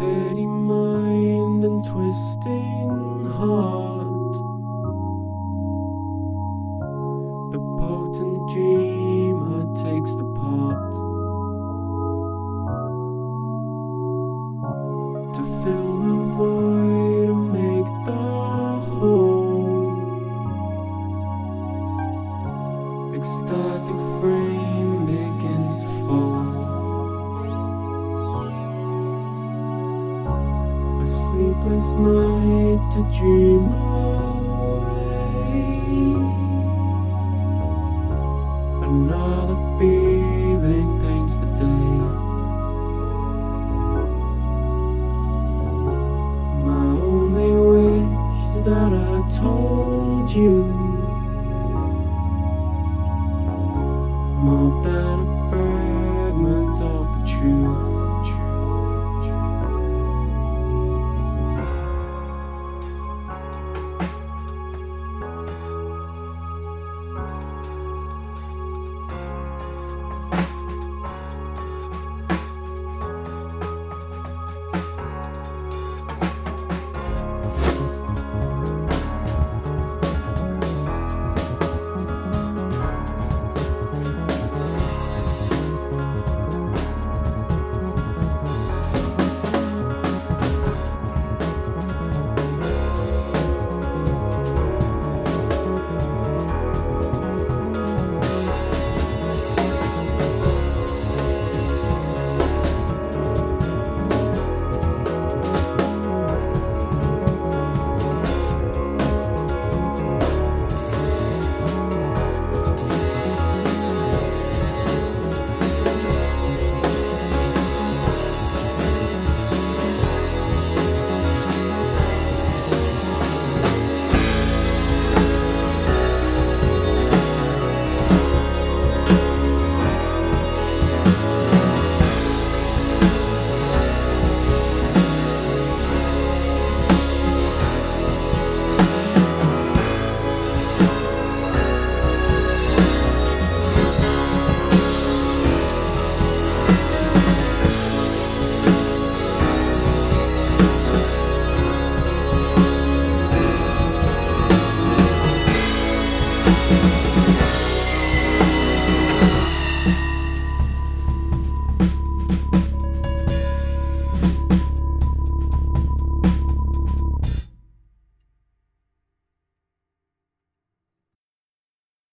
Heady mind and twisting heart, the potent dreamer takes the part to fill the void and make the whole. Ecstatic frame begins to fall. Sleepless night to dream of.